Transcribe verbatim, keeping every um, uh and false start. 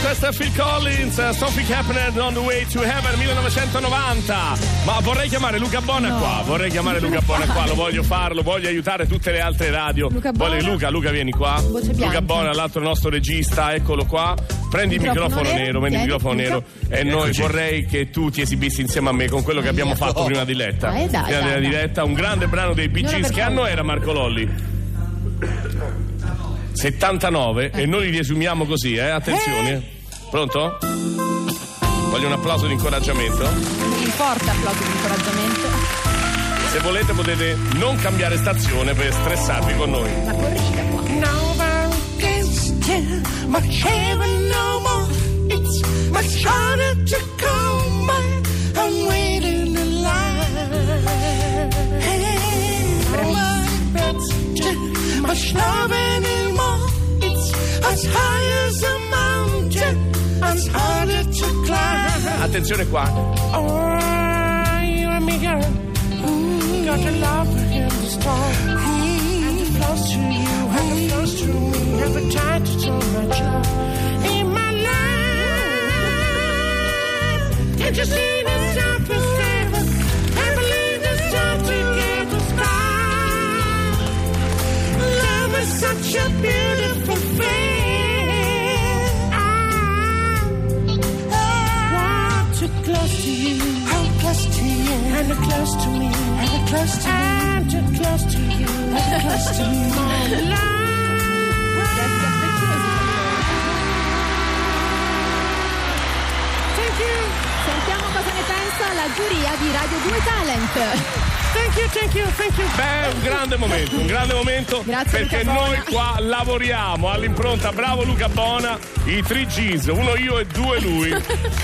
questo è Phil Collins, Sophie on the way to heaven, millenovecentonovanta. Ma vorrei chiamare Luca Bonacqua, no. vorrei chiamare Luca Bonacqua, lo voglio farlo, voglio aiutare tutte le altre radio. Luca, Bona. Luca, Luca vieni qua. Luca Bona, l'altro nostro regista, eccolo qua. Prendi il microfono, microfono nero, prendi il microfono nero e noi vorrei che tu ti esibissi insieme a me con quello che abbiamo fatto prima diletta. Eh, dai, prima dai, della diletta, un grande brano dei Bee Gees. Che anno era Marco Lolli? settantanove eh. E noi li riesumiamo così, eh? Attenzione. Eh. Pronto? Voglio un applauso di incoraggiamento. Un forte applauso di incoraggiamento. Se volete potete non cambiare stazione per stressarvi con noi. Ma corrida qua. Much love anymore. It's as high as a mountain, as harder to climb. Attenzione qua. Oh, you and me, girl. Mm, got to love against the storm. Mm, and it flows through you, and it flows through me. Every time it's so much love in my life. Can't you see the surface? Such a beautiful thing. I want to close to you, I'm close to you, and you're close to me, and you're close to me, and you're close to you, and you're close to my life. Thank you. Sentiamo cosa ne pensa la giuria di Radio due Talent. Thank you, thank you, thank you. Beh, un grande momento, un grande momento. Grazie, perché noi qua lavoriamo all'impronta. Bravo Luca Bona, i tre G's, uno io e due lui.